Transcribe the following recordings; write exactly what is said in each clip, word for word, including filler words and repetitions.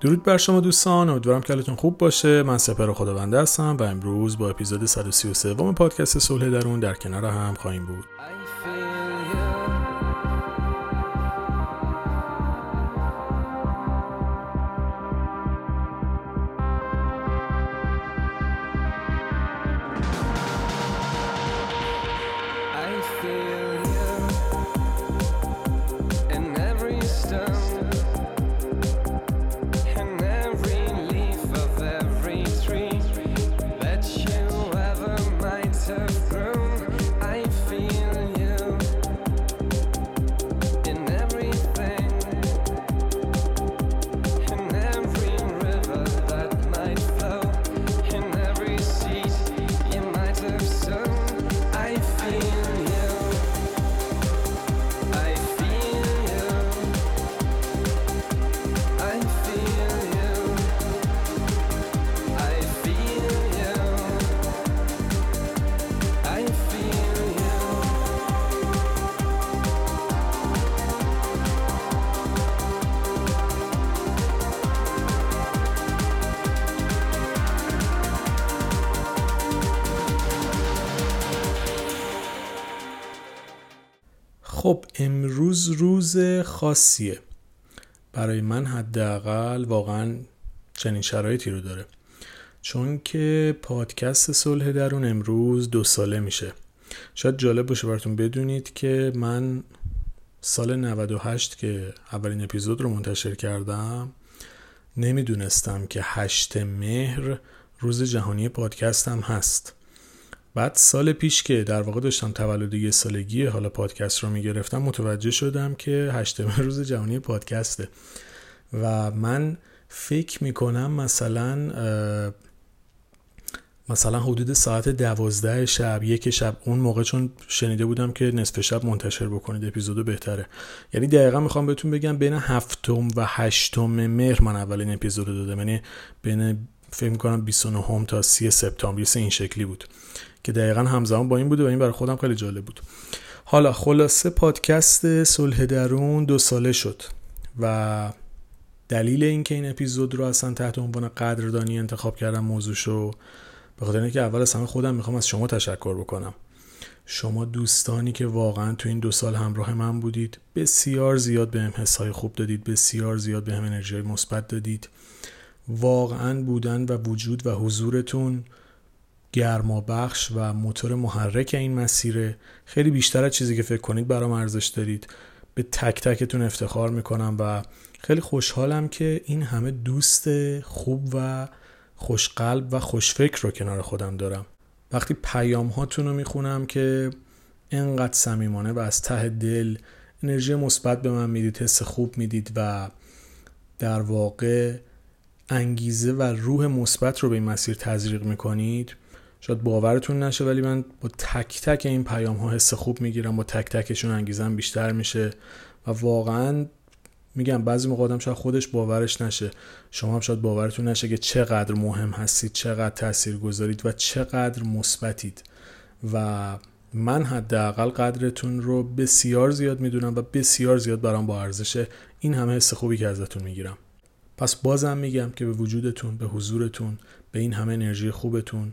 درود بر شما دوستان، امیدوارم که حالتون خوب باشه. من سپر خداونده هستم و امروز با اپیزود صد و سی و سه پادکست صلح درون در کنار هم خواهیم بود. خب امروز روز خاصیه، برای من حداقل واقعا چنین شرایطی رو داره، چون که پادکست صلح درون امروز دو ساله میشه. شاید جالب باشه براتون بدونید که من سال نود و هشت که اولین اپیزود رو منتشر کردم نمیدونستم که هشتم مهر روز جهانی پادکستم هست. بعد سال پیش که در واقع داشتم تولد یه سالگی حالا پادکست رو میگرفتم متوجه شدم که هشتم روز جهانی پادکسته و من فکر میکنم مثلا مثلا حدود ساعت دوازده شب یک شب اون موقع، چون شنیده بودم که نصف شب منتشر بکنید اپیزودو بهتره، یعنی دقیقا میخوام بهتون بگم بین هفتم و هشتم مهر من اولین اپیزودو دادم، یعنی بین فکر میکنم بیست و نه تا سی سپتامبر یه این شکلی بود که دقیقاً همزمان با این بوده و این برای خودم خیلی جالب بود. حالا خلاصه پادکست صلح درون دو ساله شد و دلیل این که این اپیزود رو اصلا تحت عنوان قدردانی انتخاب کردم موضوعشو به خاطر اینکه اول از همه خودم میخوام از شما تشکر بکنم. شما دوستانی که واقعاً تو این دو سال همراه من بودید، بسیار زیاد بهم حسای خوب دادید، بسیار زیاد بهم انرژی مثبت دادید. واقعاً بودن و وجود و حضورتون گرما بخش و موتور محرک این مسیره، خیلی بیشتر از چیزی که فکر کنید برام ارزش دارید. به تک تکتون افتخار میکنم و خیلی خوشحالم که این همه دوست خوب و خوشقلب و خوشفکر رو کنار خودم دارم. وقتی پیام هاتون رو میخونم که انقدر صمیمانه و از ته دل انرژی مثبت به من میدید، حس خوب میدید و در واقع انگیزه و روح مثبت رو به این مسیر تزریق میکنید، شاید باورتون نشه ولی من با تک تک این پیام ها حس خوب میگیرم، با تک تکشون انگیزم بیشتر میشه و واقعا میگم بعضی موقع آدم شاید خودش باورش نشه، شما هم شاید باورتون نشه که چقدر مهم هستید، چقدر تاثیرگذارید و چقدر مثبتید و من حداقل قدرتون رو بسیار زیاد میدونم و بسیار زیاد برام با ارزشه این همه حس خوبی که ازتون میگیرم. پس بازم میگم که به وجودتون، به حضورتون، به این همه انرژی خوبتون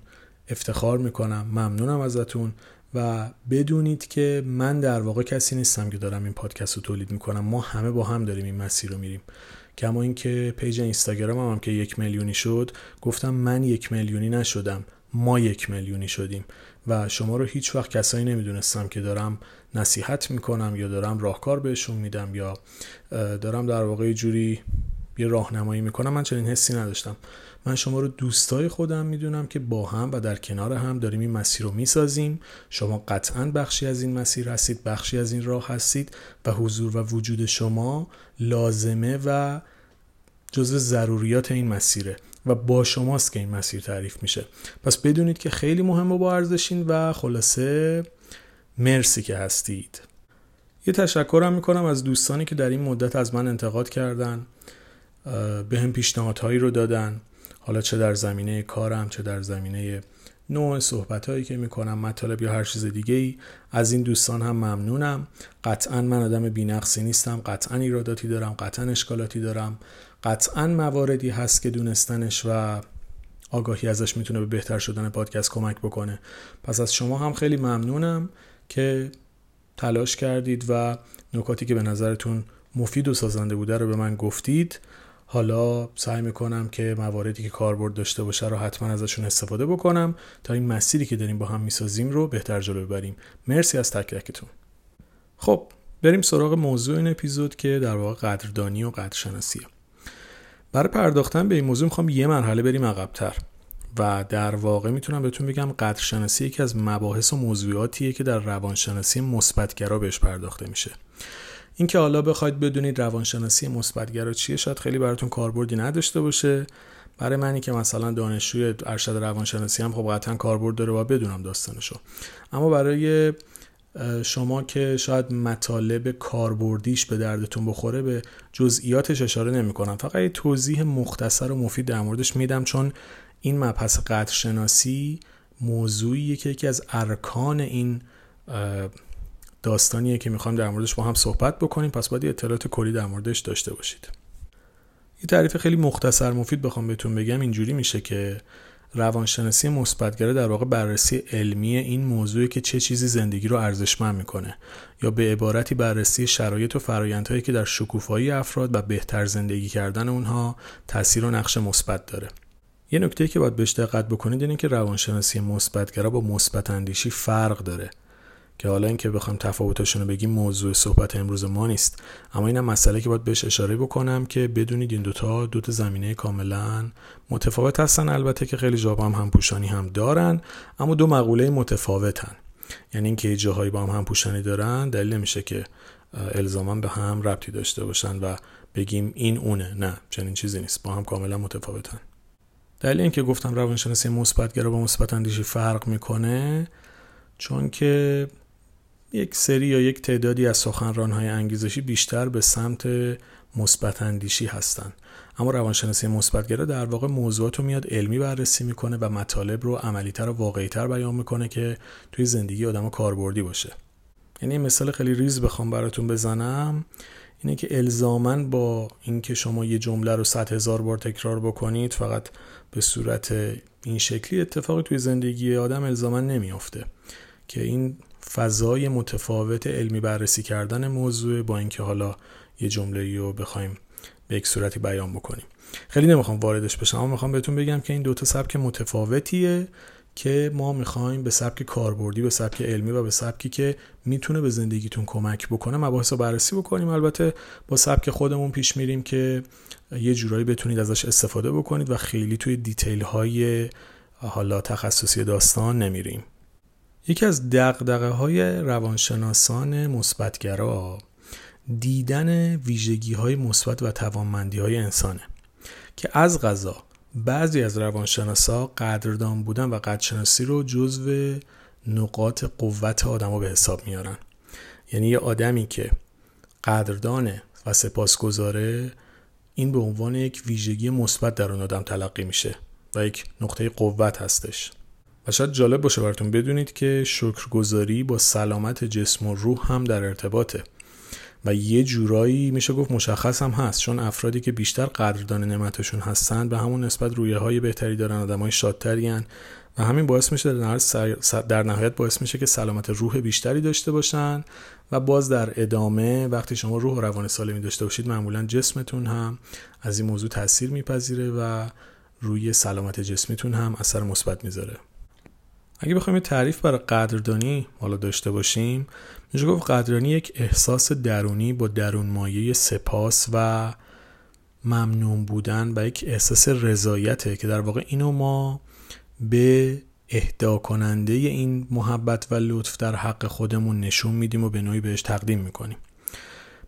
افتخار میکنم، ممنونم ازتون و بدونید که من در واقع کسی نیستم که دارم این پادکست رو تولید میکنم، ما همه با هم داریم این مسیر رو میریم. کما اینکه پیج اینستاگرام هم, هم که یک میلیونی شد، گفتم من یک میلیونی نشدم، ما یک میلیونی شدیم و شما رو هیچ وقت کسایی نمیدونستم که دارم نصیحت میکنم یا دارم راهکار بهشون میدم یا دارم در واقع یه جوری یه راهنمایی میکنم، من چنین حسی نداشتم. من شما رو دوستای خودم میدونم که با هم و در کنار هم داریم این مسیر رو میسازیم. شما قطعاً بخشی از این مسیر هستید، بخشی از این راه هستید و حضور و وجود شما لازمه و جزو ضروریات این مسیره و با شماست که این مسیر تعریف میشه. پس بدونید که خیلی مهم و با ارزشین و خلاصه مرسی که هستید. یه تشکرم میکنم از دوستانی که در این مدت از من انتقاد کردن، بهم پیشنهادهایی رو دادن، حالا چه در زمینه کارم چه در زمینه نوع صحبت‌هایی که می‌کنم، مطالب یا هر چیز دیگه‌ای، از این دوستان هم ممنونم. قطعاً من آدم بی‌نقصی نیستم، قطعاً ایراداتی دارم، قطعاً اشکالاتی دارم، قطعاً مواردی هست که دونستنش و آگاهی ازش میتونه به بهتر شدن پادکست کمک بکنه. پس از شما هم خیلی ممنونم که تلاش کردید و نکاتی که به نظرتون مفید و سازنده بوده رو به من گفتید. حالا سعی میکنم که مواردی که کاربرد داشته باشه رو حتما ازشون استفاده بکنم تا این مسیری که داریم با هم میسازیم رو بهتر جلو ببریم. مرسی از تک تکتون. خب بریم سراغ موضوع این اپیزود که در واقع قدردانی و قدرشناسیه. برای پرداختن به این موضوع میخوام یه مرحله بریم عقب‌تر و در واقع میتونم بهتون بگم قدرشناسی یکی از مباحث و موضوعاتیه که در روانشناسی مثبت‌گرا بهش پرداخته میشه. اینکه حالا بخواید بدونید روانشناسی مثبت‌گرا چیه شاید خیلی براتون کاربردی نداشته باشه. برای منی که مثلا دانشجوی ارشد روانشناسی هم خب قطعاً کاربرد داره و بدونم داستانشو. اما برای شما که شاید مطالب کاربردیش به دردتون بخوره به جزئیاتش اشاره نمی‌کنم، فقط یه توضیح مختصر و مفید در موردش میدم، چون این مبحث قدرشناسی موضوعیه که یکی از ارکان این داستانیه که میخوایم در موردش با هم صحبت بکنیم، پس باید اطلاعات کلی در موردش داشته باشید. یه تعریف خیلی مختصر مفید بخوام بهتون بگم اینجوری میشه که روانشناسی مثبت‌گرا در واقع بررسی علمی این موضوعی که چه چیزی زندگی رو ارزشمند میکنه، یا به عبارتی بررسی شرایط و فرآیندهایی که در شکوفایی افراد و بهتر زندگی کردن اونها تاثیر و نقش مثبت داره. یه نکته که باید بهش دقت بکنید اینه که روانشناسی مثبت‌گرا با مثبت اندیشی فرق داره که حالا اینکه بخوام تفاوتاشونو بگیم موضوع صحبت امروز ما نیست، اما اینم مسئله که باید بهش اشاره بکنم که بدونید این دوتا دو تا زمینه کاملا متفاوت هستن. البته که خیلی جاها هم همپوشانی هم دارن، اما دو مقوله متفاوتن. یعنی اینکه جاهایی با هم همپوشانی دارن دلیل نمیشه که الزاما به هم ربطی داشته باشن و بگیم این اونه، نه، چنین چیزی نیست، با هم کاملا متفاوتن. دلیل اینکه گفتم روانشناسی مثبت‌گرا با مثبت اندیشی فرق میکنه چون که یک سری یا یک تعدادی از سخنران‌های انگیزشی بیشتر به سمت مثبت اندیشی هستن، اما روانشناسی مثبت‌گرا در واقع موضوعات رو میاد علمی بررسی میکنه و مطالب رو عملی‌تر و واقعی‌تر بیان میکنه که توی زندگی آدم‌ها کاربردی باشه. یعنی مثال خیلی ریز بخوام براتون بزنم اینه که الزاماً با اینکه شما یه جمله رو صد هزار بار تکرار بکنید فقط به صورت این شکلی اتفاقی توی زندگی آدم الزاماً نمیافته که این فضای متفاوت علمی بررسی کردن موضوع با اینکه حالا یه جمله‌ای رو بخوایم به یک صورتی بیان بکنیم. خیلی نمیخوام واردش بشم، اما میخوام بهتون بگم که این دوتا سبک متفاوتیه که ما میخوایم به سبک کاربردی، به سبک علمی و به سبکی که میتونه به زندگیتون کمک بکنه مباحث رو بررسی بکنیم. البته با سبک خودمون پیش میریم که یه جورایی بتونید ازش استفاده بکنید و خیلی توی دیتیل‌های حالا تخصصی داستان نمیریم. یکی از دغدغه‌های روانشناسان مثبت‌گرا دیدن ویژگی‌های مثبت و توانمندی‌های انسانه که از قضا بعضی از روانشناسا قدردان بودن و قدرشناسی رو جزو نقاط قوت آدم‌ها به حساب میارن. یعنی یه آدمی که قدردانه و سپاسگزاره این به عنوان یک ویژگی مثبت در اون آدم تلقی میشه و یک نقطه قوت هستش. و شاید جالب باشه براتون بدونید که شکرگزاری با سلامت جسم و روح هم در ارتباطه و یه جورایی میشه گفت مشخص هم هست، چون افرادی که بیشتر قدردان نعمتشون هستن به همون نسبت رویه‌های بهتری دارن، آدمای شادترین و همین باعث میشه در نهایت در نهایت باعث میشه که سلامت روح بیشتری داشته باشن و باز در ادامه وقتی شما روح و روان سالمی داشته باشید معمولا جسمتون هم از این موضوع تاثیر میپذیره و روی سلامت جسمیتون هم اثر مثبت میذاره. اگه بخوایم یه تعریف برای قدردانی حالا داشته باشیم میشه گفت قدردانی یک احساس درونی با درون مایه سپاس و ممنون بودن و یک احساس رضایته که در واقع اینو ما به اهدا کننده این محبت و لطف در حق خودمون نشون میدیم و به نوعی بهش تقدیم میکنیم.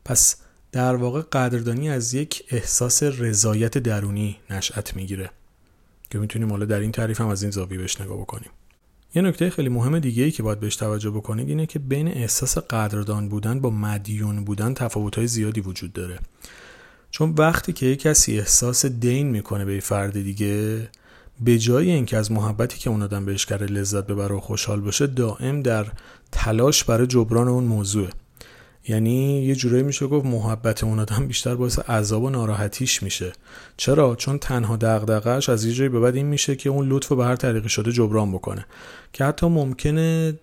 پس در واقع قدردانی از یک احساس رضایت درونی نشأت میگیره که میتونیم حالا در این تعریف هم از این زاویه بهش نگاه بکنیم. یه نکته خیلی مهم دیگه‌ای که باید بهش توجه بکنید اینه که بین احساس قدردان بودن با مدیون بودن تفاوت‌های زیادی وجود داره. چون وقتی که یک کسی احساس دین میکنه به فرد دیگه به جای اینکه از محبتی که اون آدم بهش کرده لذت ببره و خوشحال باشه، دائم در تلاش برای جبران اون موضوعه. یعنی یه جورایی میشه گفت محبت اون آدم بیشتر باعث عذاب و ناراحتیش میشه. چرا؟ چون تنها دغدغه‌اش از یه جایی به بعد این میشه که اون لطف به هر طریقی شده جبران بکنه، که حتی ممکنه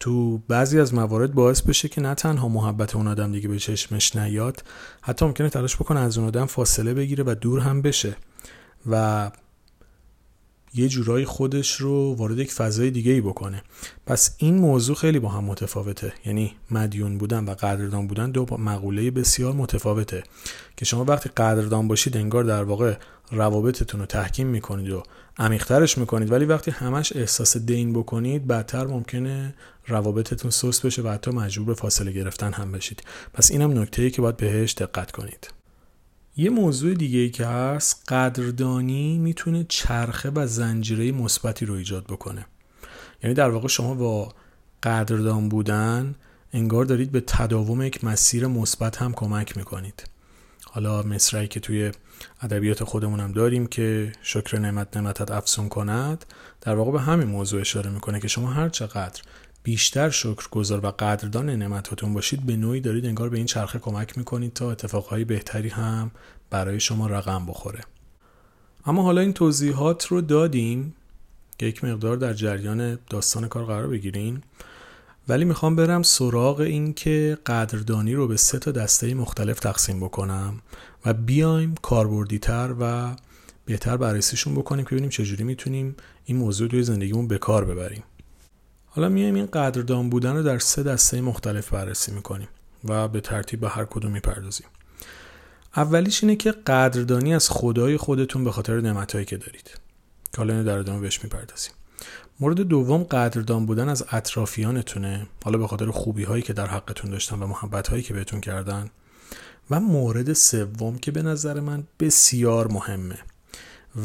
تو بعضی از موارد باعث بشه که نه تنها محبت اون آدم دیگه به چشمش نیاد، حتی ممکنه تلاش بکنه از اون آدم فاصله بگیره و دور هم بشه و یه جورایی خودش رو وارد یک فضای دیگه‌ای بکنه. پس این موضوع خیلی با هم متفاوته. یعنی مدیون بودن و قدردان بودن دو مقوله بسیار متفاوته که شما وقتی قدردان باشید انگار در واقع روابطتون رو تحکیم میکنید و عمیق‌ترش میکنید، ولی وقتی همش احساس دین بکنید بعدتر ممکنه روابطتون سست بشه و حتی مجبور به فاصله گرفتن هم بشید. پس اینم نکته‌ای که باید بهش دقت کنید. یه موضوع دیگه ای که هست، قدردانی میتونه چرخه و زنجیره مثبتی رو ایجاد بکنه. یعنی در واقع شما با قدردان بودن انگار دارید به تداوم یک مسیر مثبت هم کمک میکنید. حالا مصرعی که توی ادبیات خودمون هم داریم که شکر نعمت نعمتت افزون کند، در واقع به همین موضوع اشاره میکنه که شما هر چقدر بیشتر شکرگزار و قدردان نعمتاتون باشید، به نوعی دارید انگار به این چرخه کمک میکنید تا اتفاقهای بهتری هم برای شما رقم بخوره. اما حالا این توضیحات رو دادیم که یک مقدار در جریان داستان کار قرار بگیرین، ولی میخوام برم سراغ این که قدردانی رو به سه تا دسته مختلف تقسیم بکنم و بیایم کاربردی‌تر و بهتر بررسیشون بکنیم که ببینیم چجوری میتونیم این موضوع توی زندگیمون به کار ببریم. حالا میایم این قدردان بودن رو در سه دسته مختلف بررسی میکنیم و به ترتیب به هر کدوم میپردازیم. اولیش اینه که قدردانی از خدای خودتون به خاطر نعمتایی که دارید، که حالا اینو در ادامه بهش میپردازیم. مورد دوم قدردان بودن از اطرافیانتونه، حالا به خاطر خوبی هایی که در حقتون داشتن و محبت هایی که بهتون کردن. و مورد سوم که به نظر من بسیار مهمه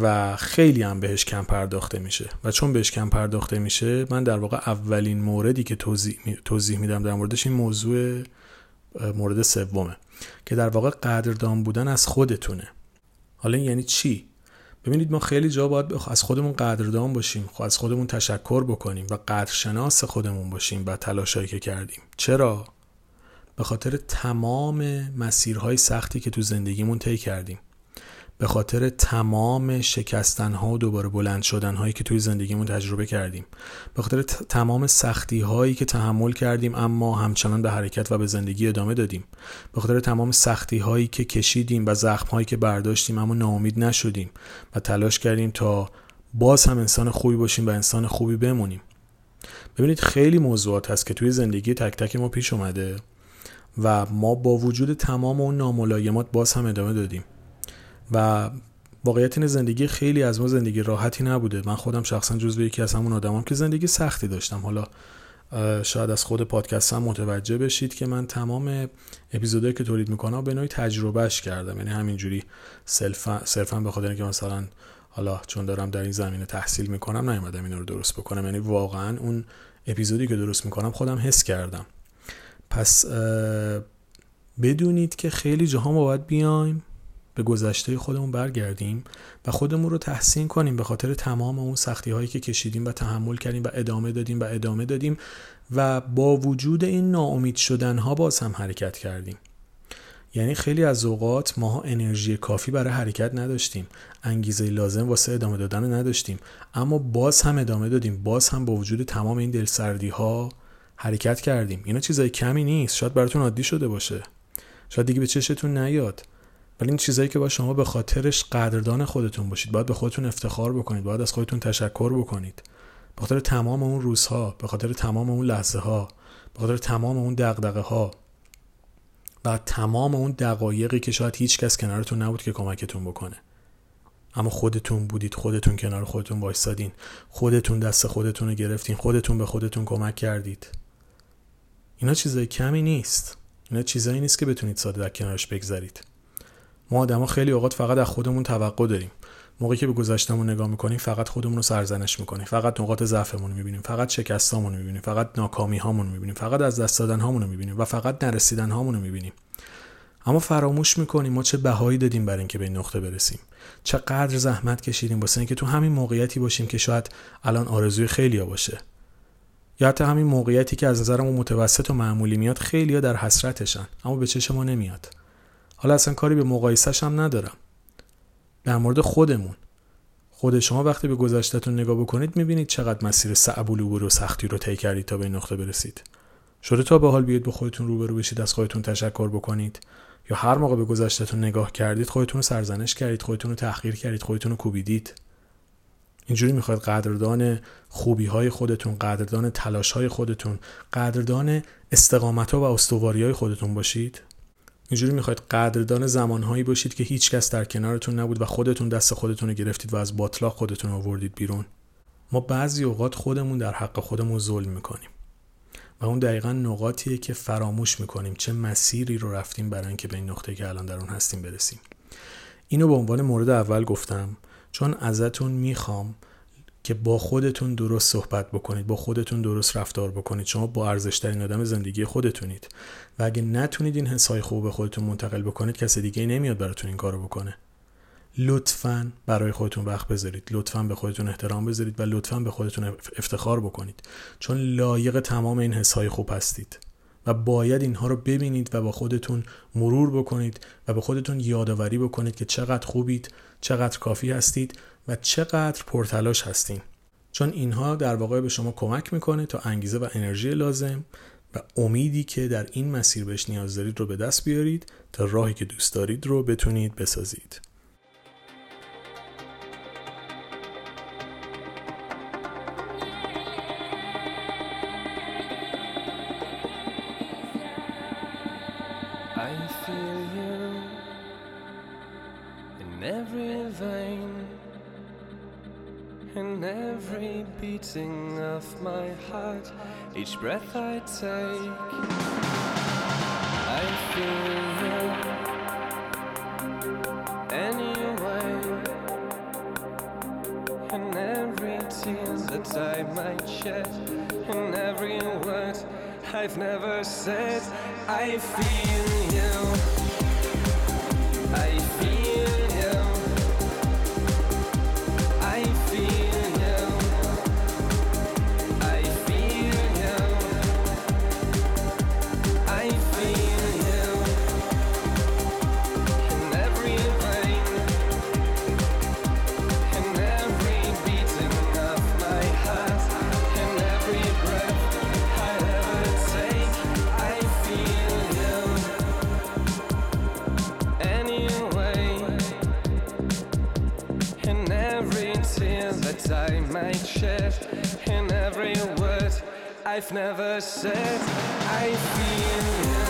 و خیلی هم بهش کم پرداخته میشه و چون بهش کم پرداخته میشه، من در واقع اولین موردی که توضیح, می... توضیح میدم در موردش این موضوع مورد سومه که در واقع قدردان بودن از خودتونه. حالا این یعنی چی؟ ببینید ما خیلی جا باید از خودمون قدردان باشیم، از خودمون تشکر بکنیم و قدرشناس خودمون باشیم و تلاشایی که کردیم. چرا؟ به خاطر تمام مسیرهای سختی که تو زندگیمون طی کردیم، به خاطر تمام شکستن‌ها و دوباره بلند شدن‌هایی که توی زندگیمون تجربه کردیم، به خاطر تمام سختی‌هایی که تحمل کردیم اما همچنان به حرکت و به زندگی ادامه دادیم، به خاطر تمام سختی‌هایی که کشیدیم و زخم‌هایی که برداشتیم اما ناامید نشدیم و تلاش کردیم تا باز هم انسان خوبی باشیم و انسان خوبی بمونیم. ببینید خیلی موضوعات هست که توی زندگی تک تک ما پیش اومده و ما با وجود تمام اون ناملایمات باز هم ادامه دادیم. و واقعیت این زندگی خیلی از ما زندگی راحتی نبوده. من خودم شخصا جزو یکی از همون آدمام که زندگی سختی داشتم. حالا شاید از خود پادکستم متوجه بشید که من تمام اپیزودایی که تولید میکنم به نوعی تجربهش کردم. یعنی همینجوری صرفا صرفا به خاطر اینکه مثلا حالا چون دارم در این زمینه تحصیل میکنم نیومدم اینا رو درست بکنم، یعنی واقعا اون اپیزودی که درست میکنم خودم حس کردم. پس بدونید که خیلی جاها ما باید بیایم به گذشته خودمون برگردیم و خودمون رو تحسین کنیم به خاطر تمام اون سختی هایی که کشیدیم و تحمل کردیم و ادامه دادیم و ادامه دادیم و با وجود این ناامید شدن ها باز هم حرکت کردیم. یعنی خیلی از اوقات ما انرژی کافی برای حرکت نداشتیم، انگیزه لازم واسه ادامه دادن نداشتیم، اما باز هم ادامه دادیم، باز هم با وجود تمام این دلسردی ها حرکت کردیم. اینا چیزای کمی نیست. شاید براتون عادی شده باشه، شاید دیگه به چشتون نیاد، ولی این چیزایی که باید شما به خاطرش قدردان خودتون باشید، باید به خودتون افتخار بکنید، باید از خودتون تشکر بکنید، به خاطر تمام اون روزها، به خاطر تمام اون لحظه ها، به خاطر تمام اون دغدغه ها و تمام اون دقایقی که شاید هیچ کس کنارتون نبود که کمکتون بکنه، اما خودتون بودید، خودتون کنار خودتون وایسادین، خودتون دست خودتون رو گرفتین، خودتون به خودتون کمک کردید. اینا چیزای کمی نیست. اینا چیزایی نیست که بتونید ساده در کنارش بگذرید. ما آدما خیلی اوقات فقط از خودمون توقع داریم. موقعی که به گذشتهمون نگاه می‌کنیم فقط خودمون رو سرزنش می‌کنیم، فقط نقاط ضعفمون رو می‌بینیم، فقط شکستامون رو می‌بینیم، فقط ناکامی‌هامون رو می‌بینیم، فقط از دست دادن‌هامون رو می‌بینیم و فقط نرسیدن‌هامون رو می‌بینیم. اما فراموش می‌کنیم ما چه بهایی دادیم برای اینکه به این نقطه برسیم. چقدر زحمت کشیدیم واسه اینکه تو همین موقعیتی باشیم که شاید الان آرزوی خیلیا باشه، یا حتی همین موقعیتی که از نظرمون متوسط و معمولی میاد خیلیا در حسرتشن اما به چشم ما نمیاد. حالا اصلا کاری به مقایسه‌ش هم ندارم. در مورد خودمون، خود شما وقتی به گذشته‌تون نگاه بکنید میبینید چقدر مسیر صعب و عبور و سختی رو طی کردید تا به این نقطه برسید. شده تا به حال بیاید با خودتون روبرو بشید، از خودتون تشکر بکنید، یا هر موقع به گذشته‌تون نگاه کردید خودتون رو سرزنش کردید، خودتون رو تحقیر کردید، خودتون رو کوبیدید؟ اینجوری میخواید قدردان خوبی‌های خودتون، قدردان تلاش‌های خودتون، قدردان استقامت‌ها و استواری‌های خودتون باشید؟ اینجوری میخواید قدردان زمانهایی باشید که هیچ کس در کنارتون نبود و خودتون دست خودتون رو گرفتید و از باطلاق خودتون آوردید بیرون؟ ما بعضی اوقات خودمون در حق خودمون ظلم میکنیم و اون دقیقاً نقاطیه که فراموش میکنیم چه مسیری رو رفتیم برای اینکه به این نقطه که الان در اون هستیم برسیم. اینو به عنوان مورد اول گفتم چون ازتون میخوام که با خودتون درست صحبت بکنید، با خودتون درست رفتار بکنید. شما با ارزش‌ترین آدم زندگی خودتونید و اگه نتونید این حسای خوب به خودتون منتقل بکنید کس دیگه نمیاد براتون این کارو بکنه. لطفاً برای خودتون وقت بذارید، لطفاً به خودتون احترام بذارید و لطفاً به خودتون افتخار بکنید چون لایق تمام این حسای خوب هستید و باید اینها رو ببینید و با خودتون مرور بکنید و به خودتون یادآوری بکنید که چقدر خوبید، چقدر کافی هستید و چقدر پرتلاش هستین. چون اینها در واقع به شما کمک میکنه تا انگیزه و انرژی لازم و امیدی که در این مسیر بهش نیاز دارید رو به دست بیارید تا راهی که دوست دارید رو بتونید بسازید. I feel you in every vein, in every beating of my heart, each breath I take. I feel you anyway, in every tear that I might shed, in every word I've never said. I feel you, I feel you, I feel you, I feel you, I feel you, in every vein, in every beating of my heart, in every breath I ever take. I feel you anyway, in every tear that I might shed, in every word I've never said. I feel you,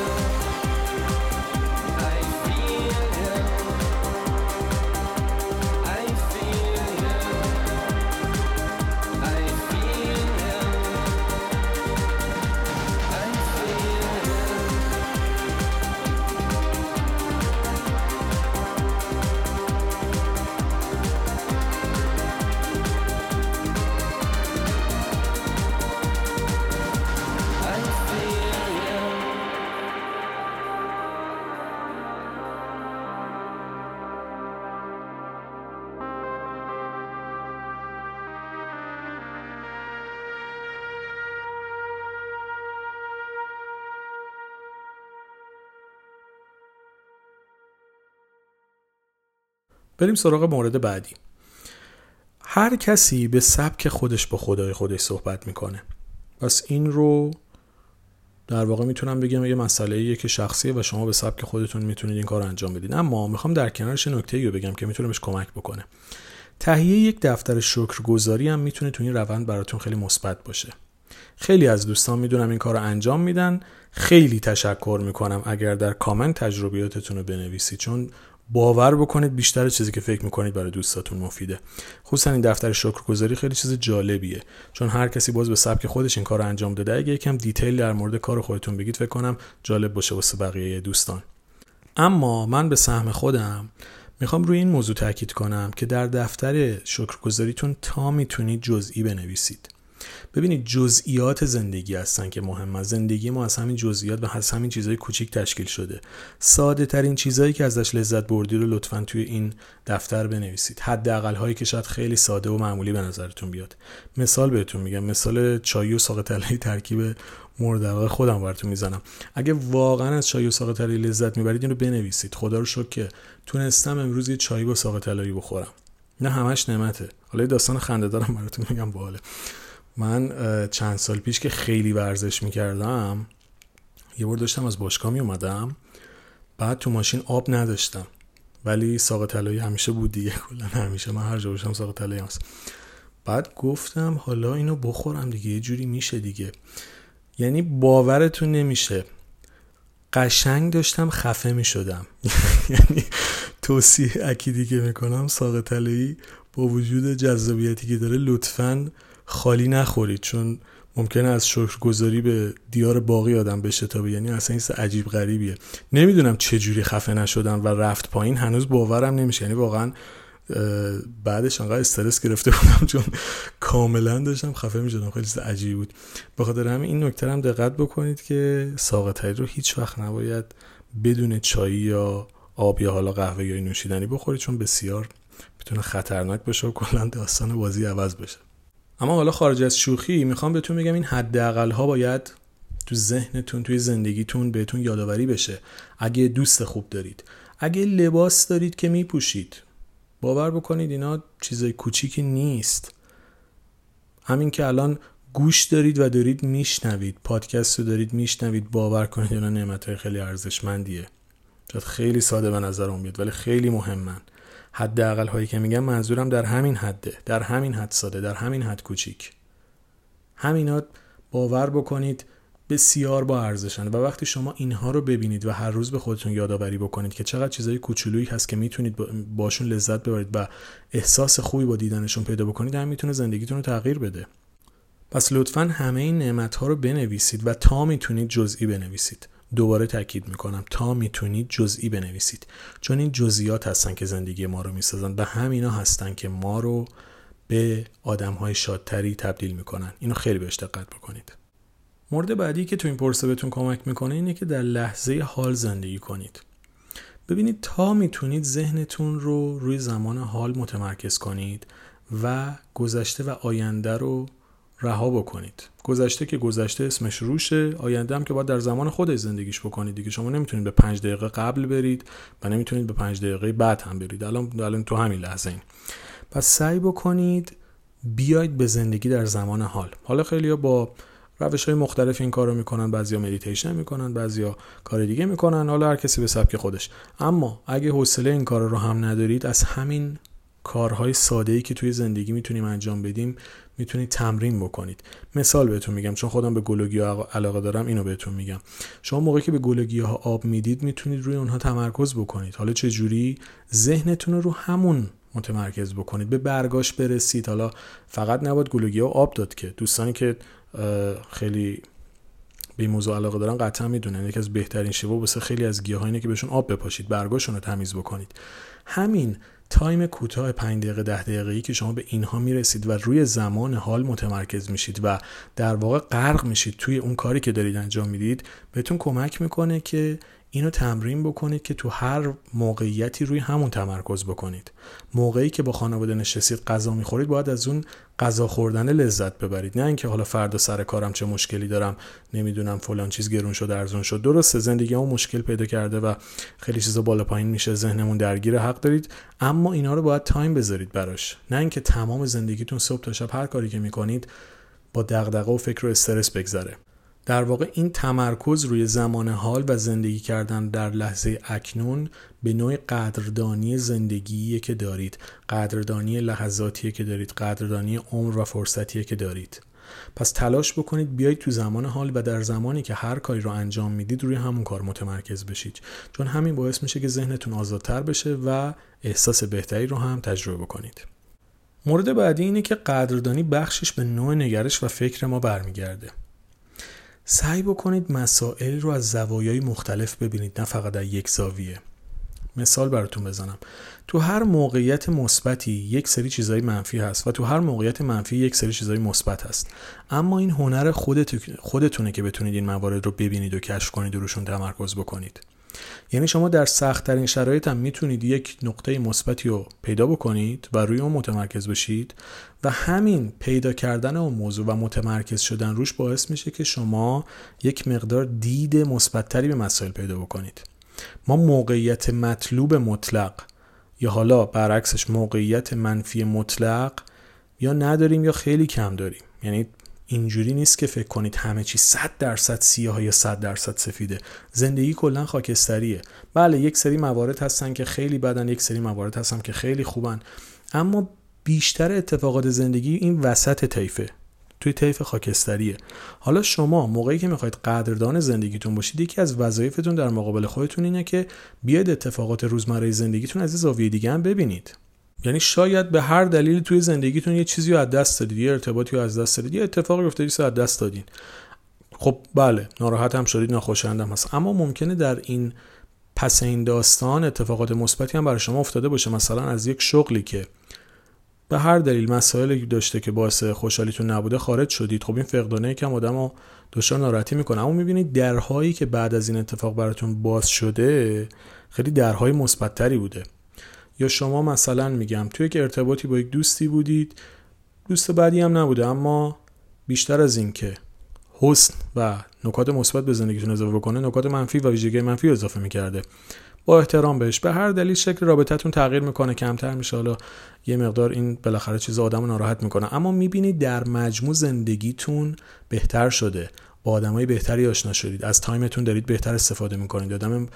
I feel you, I feel you, I feel you, I feel you. I feel you. بریم سراغ مورد بعدی. هر کسی به سبک خودش با خدای خودش صحبت میکنه. پس این رو در واقع میتونم بگم یه مسئله‌ایه که شخصیه و شما به سبک خودتون میتونید این کار انجام بدید. اما میخوام در کنارش نکته‌ای رو بگم که میتونه بهش کمک بکنه. تهیه یک دفتر شکرگزاری هم میتونه تو این روند براتون خیلی مثبت باشه. خیلی از دوستان میدونم این کار رو انجام میدن. خیلی تشکر میکنم اگر در کامنت تجربیاتتون رو بنویسید چون باور بکنید بیشتر چیزی که فکر میکنید برای دوستاتون مفیده. خصوصا این دفتر شکرگزاری خیلی چیز جالبیه چون هر کسی باز به سبک خودش این کارو انجام داده. اگه یکم دیتیل در مورد کار خودتون بگید فکر کنم جالب باشه واسه بقیه دوستان. اما من به سهم خودم میخوام روی این موضوع تاکید کنم که در دفتر شکرگزاریتون تا میتونید جزئی بنویسید. ببینید جزئیات زندگی هستن که مهمه. زندگی ما از همین جزئیات و از همین چیزهای کوچیک تشکیل شده. ساده ترین چیزایی که ازش لذت بردی رو لطفاً توی این دفتر بنویسید. حداقل هایی که شاید خیلی ساده و معمولی به نظرتون بیاد. مثال بهتون میگم، مثال چای و ساق طلایی ترکیب مورد علاقه خودم براتون میزنم. اگه واقعا از چای و ساق طلایی لذت میبرید اینو بنویسید. خدا رو شکر که تونستم امروز یه چای با ساق طلایی بخورم. نه همش نعمته. حالا داستان خنده دارم براتون میگم باحاله. من چند سال پیش که خیلی ورزش میکردم، یه بار داشتم از باشگاه میومدم، بعد تو ماشین آب نداشتم، ولی ساق طلایی همیشه بود دیگه، کلا همیشه من هر جا باشم ساق طلایی هست. بعد گفتم حالا اینو بخورم دیگه، یه جوری میشه دیگه. یعنی باورتون نمیشه قشنگ داشتم خفه میشدم. یعنی توصیه اکیدی که میکنم، ساق طلایی با وجود جذابیتی که داره لطفاً خالی نخورید، چون ممکنه از شکرگزاری به دیار باقی آدم بشه تا به، یعنی اصلا این عجیب غریبیه. نمیدونم چه جوری خفه نشدم و رفت پایین، هنوز باورم نمیشه. یعنی واقعا بعدش انقدر استرس گرفته بودم چون کاملا داشتم خفه میشدم، خیلی عجیب بود. به خاطر همین این نکته هم دقت بکنید که ساق طلایی رو هیچ وقت نباید بدون چای یا آب یا حالا قهوه یا نوشیدنی بخورید، چون بسیار میتونه خطرناک باشه و کلا داستان بازی عوض بشه. اما حالا خارج از شوخی میخوام بهتون بگم این حداقل ها باید تو ذهنتون، توی زندگیتون بهتون یادآوری بشه. اگه دوست خوب دارید، اگه لباس دارید که میپوشید، باور بکنید اینا چیزای کوچیکی نیست. همین که الان گوش دارید و دارید میشنوید، پادکست رو دارید میشنوید، باور کنید اینا نعمتای خیلی ارزشمندیه. شاید خیلی ساده به نظرم بیاد ولی خیلی مهمن. حداقل هایی که میگم منظورم در همین حده، در همین حد ساده، در همین حد کوچیک. همینات باور بکنید بسیار با ارزشن و وقتی شما اینها رو ببینید و هر روز به خودتون یادآوری بکنید که چقدر چیزای کوچولویی هست که میتونید باشون لذت ببرید و احساس خوبی با دیدنشون پیدا بکنید، هم میتونه زندگیتون رو تغییر بده. پس لطفاً همه این نعمت ها رو بنویسید و تا میتونید جزئی بنویسید. دوباره تاکید میکنم تا میتونید جزئی بنویسید، چون این جزئیات هستن که زندگی ما رو میسازن و همینا هستن که ما رو به آدمهای شادتری تبدیل میکنن. اینو خیلی بهش دقت بکنید. مورد بعدی که تو این پرسه بهتون کمک میکنه اینه که در لحظه حال زندگی کنید. ببینید تا میتونید ذهنتون رو روی زمان حال متمرکز کنید و گذشته و آینده رو رها بکنید. گذشته که گذشته اسمش روشه، آینده هم که باید در زمان خودش زندگیش بکنید دیگه. شما نمیتونید به پنج دقیقه قبل برید و نمیتونید به پنج دقیقه بعد هم برید، الان الان تو همین لحظه این. پس سعی بکنید بیاید به زندگی در زمان حال. حالا خیلی‌ها با روش‌های مختلف این کارو میکنن، بعضیا مدیتیشن میکنن، بعضیا کار دیگه میکنن، حالا هر کسی به سبک خودش. اما اگه حوصله این کارا رو هم ندارید، از همین کارهای ساده‌ای که توی زندگی میتونیم انجام بدیم میتونید تمرین بکنید. مثال بهتون میگم، چون خودم به گلوگی ها علاقه دارم اینو بهتون میگم. شما موقعی که به گلوگی ها آب میدید میتونید روی اونها تمرکز بکنید. حالا چه جوری؟ ذهنتون رو همون متمرکز بکنید، به برگاش برسید. حالا فقط نباید گلوگی ها آب داد، که دوستانی که خیلی به این موضوع علاقه دارن قطعا میدونن یکی از بهترین شیوه واسه خیلی از گیاها اینه که بهشون آب بپاشید، برگاشون رو تمیز بکنید. همین تایم کوتاه پنج دقیقه ده دقیقه‌ای که شما به اینها میرسید و روی زمان حال متمرکز میشید و در واقع غرق میشید توی اون کاری که دارید انجام میدید، بهتون کمک میکنه که اینو تمرین بکنید که تو هر موقعیتی روی همون تمرکز بکنید. موقعی که با خانواده نشستید غذا میخورید، باید از اون غذا خوردن لذت ببرید، نه اینکه حالا فردا سر کارم چه مشکلی دارم، نمیدونم فلان چیز گرون شد ارزون شد. درسته زندگیمون مشکل پیدا کرده و خیلی چیزا بالا پایین میشه، ذهنمون درگیر، حق دارید، اما اینا رو باید تایم بذارید براش، نه اینکه تمام زندگیتون صبح تا شب هر کاری که میکنید با دغدغه و فکر و استرس بگذره. در واقع این تمرکز روی زمان حال و زندگی کردن در لحظه اکنون به نوع قدردانی زندگیه که دارید، قدردانی لحظاتیه که دارید، قدردانی عمر و فرصتیه که دارید. پس تلاش بکنید بیایید تو زمان حال و در زمانی که هر کاری رو انجام میدید روی همون کار متمرکز بشید، چون همین باعث میشه که ذهنتون آزادتر بشه و احساس بهتری رو هم تجربه بکنید. مورد بعدی اینه که قدردانی بخشش به نوع نگرش و فکر ما برمیگرده. سعی بکنید مسائل رو از زوایای مختلف ببینید، نه فقط از یک زاویه. مثال براتون بزنم. تو هر موقعیت مثبتی یک سری چیزای منفی هست و تو هر موقعیت منفی یک سری چیزای مثبت هست. اما این هنر خودت خودتونه که بتونید این موارد رو ببینید و کشف کنید و روشون تمرکز بکنید. یعنی شما در سخت‌ترین شرایط هم میتونید یک نقطه مثبتی رو پیدا بکنید و روی اون متمرکز بشید و همین پیدا کردن اون موضوع و متمرکز شدن روش باعث میشه که شما یک مقدار دید مثبت‌تری به مسائل پیدا بکنید. ما موقعیت مطلوب مطلق یا حالا برعکسش موقعیت منفی مطلق یا نداریم یا خیلی کم داریم. یعنی اینجوری نیست که فکر کنید همه چی صد درصد سیاه یا صد درصد سفیده. زندگی کلا خاکستریه. بله یک سری موارد هستن که خیلی بدن، یک سری موارد هستن که خیلی خوبن، اما بیشتر اتفاقات زندگی این وسط طیفه، توی طیف خاکستریه. حالا شما موقعی که میخواید قدردان زندگیتون باشید، یکی از وظایفتون در مقابل خودتون اینه که بیاید اتفاقات روزمره زندگیتون از زاویه دیگه هم ببینید. یعنی شاید به هر دلیلی توی زندگیتون یه چیزی رو از دست دادید، یه ارتباطی رو از دست دادید، یه اتفاقی افتاد که از دست دادین. خب بله، ناراحت هم شدید، ناخوشایند هم هست، اما ممکنه در این پس این داستان اتفاقات مثبتی هم برای شما افتاده باشه. مثلا از یک شغلی که به هر دلیل مسائلی داشته که باعث خوشحالیتون نبوده خارج شدید. خب این فقدانه یکم آدمو دچار ناراحتی میکنه، اما میبینید درهایی که بعد از این اتفاق براتون باز شده خیلی درهای مثبت‌تری بوده. یا شما مثلا میگم توی یک ارتباطی با یک دوستی بودید، دوست بعدی هم نبوده، اما بیشتر از این که حسن و نکات مثبت به زندگیتون اضافه بکنه، نکات منفی و ویژگی منفی اضافه میکرده. با احترام بهش، به هر دلیل شکل رابطتون تغییر میکنه، کمتر میشه، حالا یه مقدار این بالاخره چیز آدمو ناراحت میکنه، اما میبینید در مجموع زندگیتون بهتر شده، با آدمای بهتری آشنا شدید، از تایمتون دارید بهتر استفاده میکنید، آدم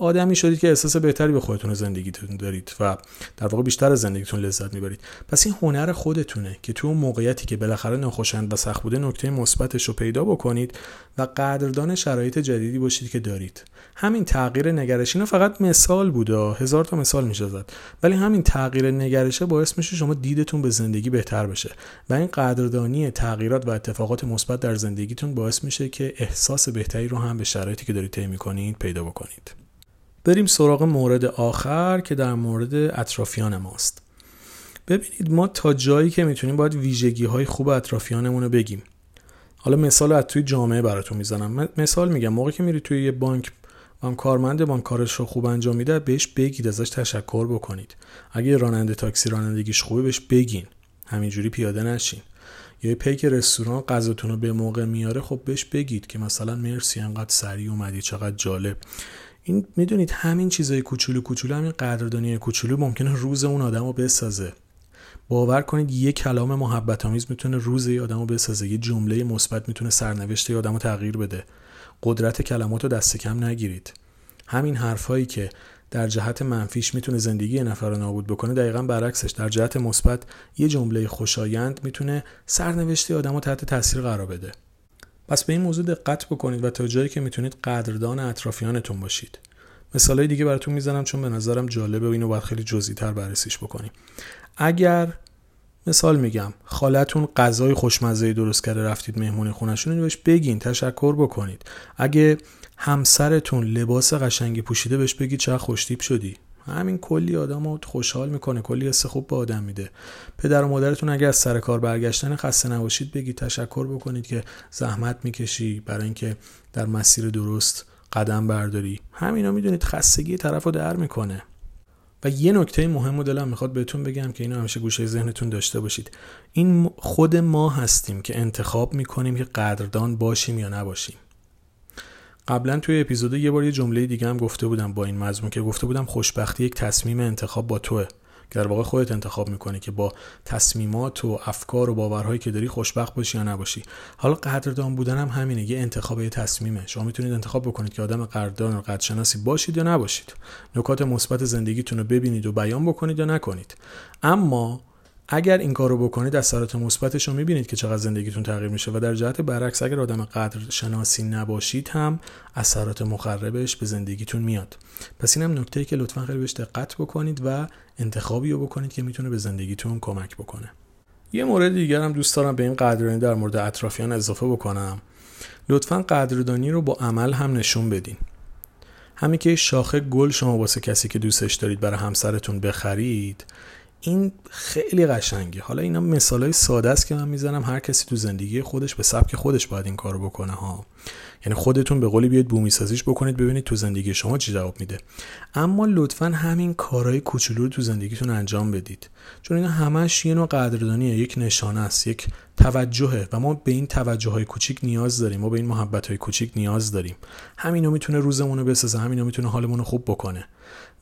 آدمی شدید که احساس بهتری به خودتون و زندگیتون دارید و در واقع بیشتر از زندگیتون لذت میبرید. پس این هنر خودتونه که تو اون موقعیتی که بالاخره ناخوشایند و سخت بوده نکته مثبتش رو پیدا بکنید و قدردان شرایط جدیدی باشید که دارید. همین تغییر نگرش، اینا فقط مثال بوده، هزار تا مثال میشه زد، ولی همین تغییر نگرشه باعث میشه شما دیدتون به زندگی بهتر بشه و این قدردانی تغییرات و اتفاقات مثبت در زندگیتون باعث میشه که احساس بهتری رو هم به شرایطی که دارید طی می‌کنید پیدا بکنید. بریم سراغ مورد آخر که در مورد اطرافیان ماست. ببینید ما تا جایی که میتونیم باید ویژگی‌های خوب اطرافیانمون رو بگیم. حالا مثال از توی جامعه براتون میزنم. مثال میگم موقعی که میری توی یه بانک و کارمند بانک کارش رو خوب انجام میده، بهش بگید، ازش تشکر بکنید. اگه راننده تاکسی رانندگیش خوبه بهش بگین، همینجوری پیاده نشین. یا پیک رستوران غذاتون رو به موقع میاره، خب بهش بگید که مثلا مرسی، انقدر سریع اومدی، چقدر جالب. این میدونید همین چیزای کوچولو کوچولو، همین قدردانی کوچولو ممکنه روز اون آدمو بسازه. باور کنید یه کلام محبت‌آمیز میتونه روز یه آدمو بسازه، یه جمله مثبت میتونه سرنوشت یه آدمو تغییر بده. قدرت کلماتو دست کم نگیرید. همین حرفایی که در جهت منفیش میتونه زندگی یه نفر رو نابود بکنه، دقیقاً برعکسش در جهت مثبت یه جمله خوشایند میتونه سرنوشت یه آدمو تحت تاثیر قرار بده. پس به این موضوع دقت بکنید و تا جایی که میتونید قدردان اطرافیانتون باشید. مثالای دیگه براتون میزنم چون به نظرم جالبه و اینو باید خیلی جزئی‌تر بررسیش بکنیم. اگر مثال میگم خالتون غذای خوشمزه‌ای درست کرده، رفتید مهمون خونه‌شون، بهش بگین، تشکر بکنید. اگه همسرتون لباس قشنگی پوشیده، بهش بگید چقدر خوش‌تیپ شدی. همین کلی آدمو خوشحال میکنه، کلی حس خوب به آدم میده. پدر و مادرتون اگه از سر کار برگشتن خسته نباشید، بگید تشکر بکنید که زحمت میکشی برای اینکه در مسیر درست قدم برداری. همینا میدونید خستگی طرفو در میکنه. و یه نکته مهم و دلم میخواد بهتون بگم که اینو همیشه گوشه ذهنتون داشته باشید، این خود ما هستیم که انتخاب میکنیم که قدردان باشیم یا نباشیم. قبلا توی اپیزود یه بار یه جمله دیگه هم گفته بودم با این مضمون که گفته بودم خوشبختی یک تصمیم انتخاب با توه، که در واقع خودت انتخاب میکنی که با تصمیمات و افکار و باورهایی که داری خوشبخت باشی یا نباشی. حالا قدردان بودن هم همینه، یه انتخاب، یه تصمیمه. شما میتونید انتخاب بکنید که آدم قدردان و قدرشناسی باشید یا نباشید، نکات مثبت زندگیتون رو ببینید و بیان بکنید یا نکنید. اما اگر این کارو بکنید، اثرات مثبتش رو می‌بینید که چقدر زندگیتون تغییر میشه و در جهت برعکس اگر آدم قدرشناسی نباشید هم اثرات مخربش به زندگیتون میاد. پس این هم نکته‌ای که لطفاً خیلی بهش دقت بکنید و انتخابی رو بکنید که میتونه به زندگیتون کمک بکنه. یه مورد دیگر هم دوست دارم به این قدردانی در مورد اطرافیان اضافه بکنم. لطفاً قدردانی رو با عمل هم نشون بدین. همین که شاخه گل شما واسه کسی که دوستش دارید برای همسرتون بخرید، این خیلی قشنگه. حالا اینا مثالای ساده است که من میزنم، هر کسی تو زندگی خودش به سبک خودش باید این کارو بکنه ها. یعنی خودتون به قولی بیاید بومی سازیش بکنید، ببینید تو زندگی شما چی جواب میده. اما لطفاً همین کارهای کوچولو رو تو زندگیتون انجام بدید، چون اینا همش یه نوع قدردانیه، یک نشانه است، یک توجهه و ما به این توجههای کوچیک نیاز داریم، ما به این محبت‌های کوچیک نیاز داریم. همینا میتونه روزمون رو بسازه، همینا میتونه حالمون رو خوب بکنه.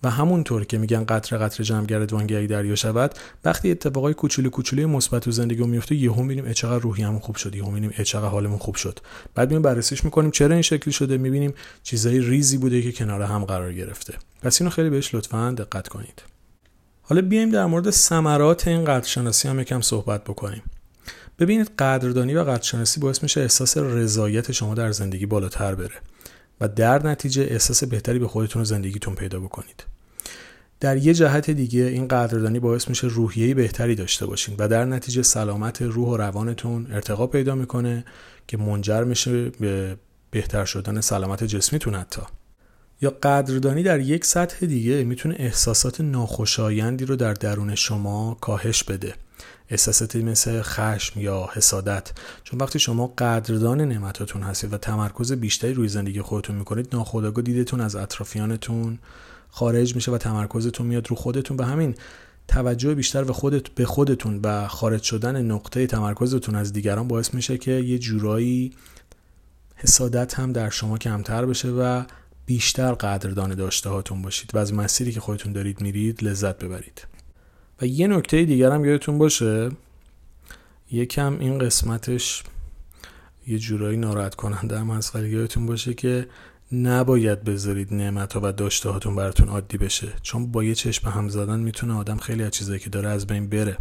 و همونطور که میگن قطره قطره جمع گردد وانگهی دریا شود، وقتی اتفاقای کوچولو کوچولو مثبت تو زندگیمون میفته یهو میبینیم چقدر روحیه‌مون خوب شد، یهو میبینیم چقدر حالمون خوب شد. بعد میایم بررسیش میکنیم چرا این شکلی شده، میبینیم چیزای ریزی بوده که کنار هم قرار گرفته. پس اینو خیلی بهش لطفاً دقت کنید. حالا بیایم در مورد ثمرات این قدرشناسی هم یکم صحبت بکنیم. ببینید قدردانی و قدرشناسی باعث میشه احساس رضایت شما در زندگی بالاتر بره و در نتیجه احساس بهتری به خودتون و زندگیتون پیدا بکنید. در یه جهت دیگه این قدردانی باعث میشه روحیه‌ای بهتری داشته باشین و در نتیجه سلامت روح و روانتون ارتقا پیدا میکنه که منجر میشه به بهتر شدن سلامت جسمیتون حتی. یا قدردانی در یک سطح دیگه میتونه احساسات ناخوشایندی رو در درون شما کاهش بده، احساساتی مثل خشم یا حسادت. چون وقتی شما قدردان نعمتاتون هستید و تمرکز بیشتری روی زندگی خودتون میکنید، ناخودآگاه دیدتون از اطرافیانتون خارج میشه و تمرکزتون میاد رو خودتون. به همین توجه بیشتر به خودت به خودتون و خارج شدن نقطه تمرکزتون از دیگران باعث میشه که یه جورایی حسادت هم در شما کمتر بشه و بیشتر قدردان داشته هاتون باشید و از مسیری که خودتون دارید میرید لذت ببرید. و یه نکته دیگر هم یادتون باشه، یکم این قسمتش یه جورایی ناراحت کننده هم هست، ولی یادتون باشه که نباید بذارید نعمت‌ها و داشته‌هاتون براتون عادی بشه، چون با یه چشم به هم زدن میتونه آدم خیلی از چیزایی که داره از بین بره.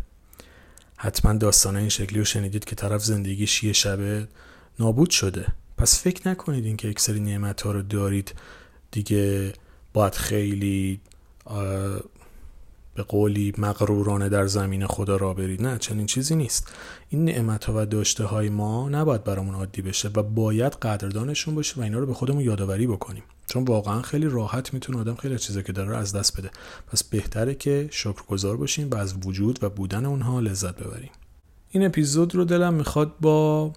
حتما داستانه این شکلی رو شنیدید که طرف زندگیش یه شبه نابود شده. پس فکر نکنید اینکه یک سری نعمت‌ها رو دارید دیگه باید خیلی به قولی مغرورانه در زمین خدا را برید. نه، چنین چیزی نیست. این نعمت‌ها و داشته‌های ما نباید برامون عادی بشه و باید قدردانشون باشه و اینا رو به خودمون یادآوری بکنیم، چون واقعا خیلی راحت میتونه آدم خیلی چیزا که داره از دست بده. پس بهتره که شکرگزار باشیم و از وجود و بودن اونها لذت ببریم. این اپیزود رو دلم میخواد با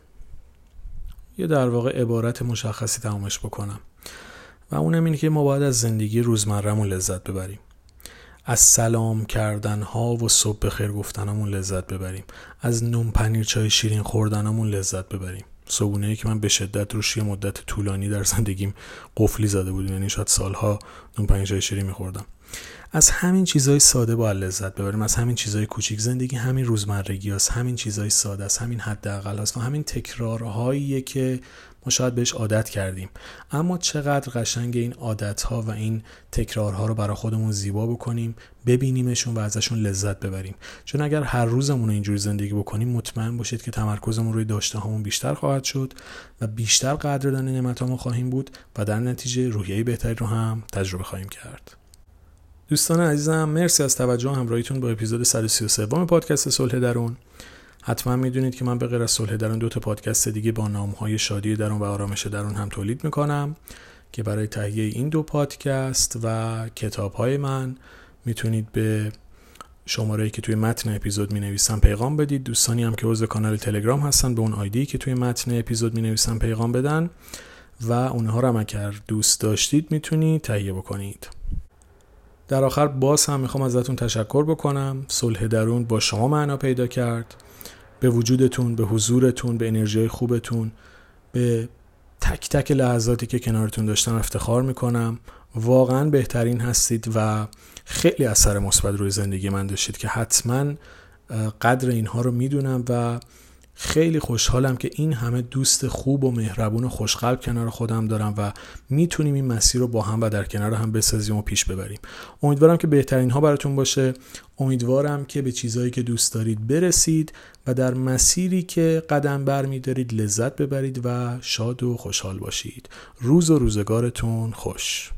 یه در واقع عبارت مشخصی تمامش بکنم و اونم اینه که ما باید از زندگی روزمره‌مون لذت ببریم، از سلام کردن ها و صبح بخیر گفتنامون لذت ببریم، از نون پنیر چای شیرین خوردنامون لذت ببریم. صبونه‌ای که من به شدت روش یه مدت طولانی در زندگیم قفلی زده بود، یعنی شاید سالها نون پنیر چای شیرین می‌خوردم. از همین چیزای ساده باید لذت ببریم، از همین چیزای کوچیک. زندگی همین روزمرگی است، همین چیزای ساده است، همین حداقل است و همین تکرارهایی که ما شاید بهش عادت کردیم. اما چقدر قشنگه این عادت‌ها و این تکرارها رو برای خودمون زیبا بکنیم، ببینیمشون و ازشون لذت ببریم. چون اگر هر روزمون رو اینجوری زندگی بکنیم، مطمئن باشید که تمرکزمون روی داشته‌هامون بیشتر خواهد شد و بیشتر قدردان نعمت‌هامون خواهیم بود و در نتیجه روحیه بهتری رو هم تجربه خواهیم کرد. دوستان عزیزم، مرسی از توجه و همراهیتون با اپیزود صد و سی و سه پادکست صلح درون. حتما میدونید که من به غیر از صلح درون دو تا پادکست دیگه با نام‌های شادی درون و آرامش درون هم تولید میکنم که برای تهیه این دو پادکست و کتاب‌های من میتونید به شماره‌ای که توی متن اپیزود مینویسم پیغام بدید. دوستانی هم که عضو کانال تلگرام هستن به اون آیدی که توی متن اپیزود مینویسم پیغام بدن و اونها رو هم اگر دوست داشتید میتونید تهیه بکنید. در آخر باز هم میخوام ازتون تشکر بکنم. صلح درون با شما معنا پیدا کرد. به وجودتون، به حضورتون، به انرژی خوبتون، به تک تک لحظاتی که کنارتون داشتم افتخار میکنم. واقعا بهترین هستید و خیلی اثر مثبت روی زندگی من داشتید که حتما قدر اینها رو میدونم و خیلی خوشحالم که این همه دوست خوب و مهربون و خوشقلب کنار خودم دارم و میتونیم این مسیر رو با هم و در کنار هم بسازیم و پیش ببریم. امیدوارم که بهترین ها براتون باشه. امیدوارم که به چیزایی که دوست دارید برسید و در مسیری که قدم بر میدارید لذت ببرید و شاد و خوشحال باشید. روز و روزگارتون خوش.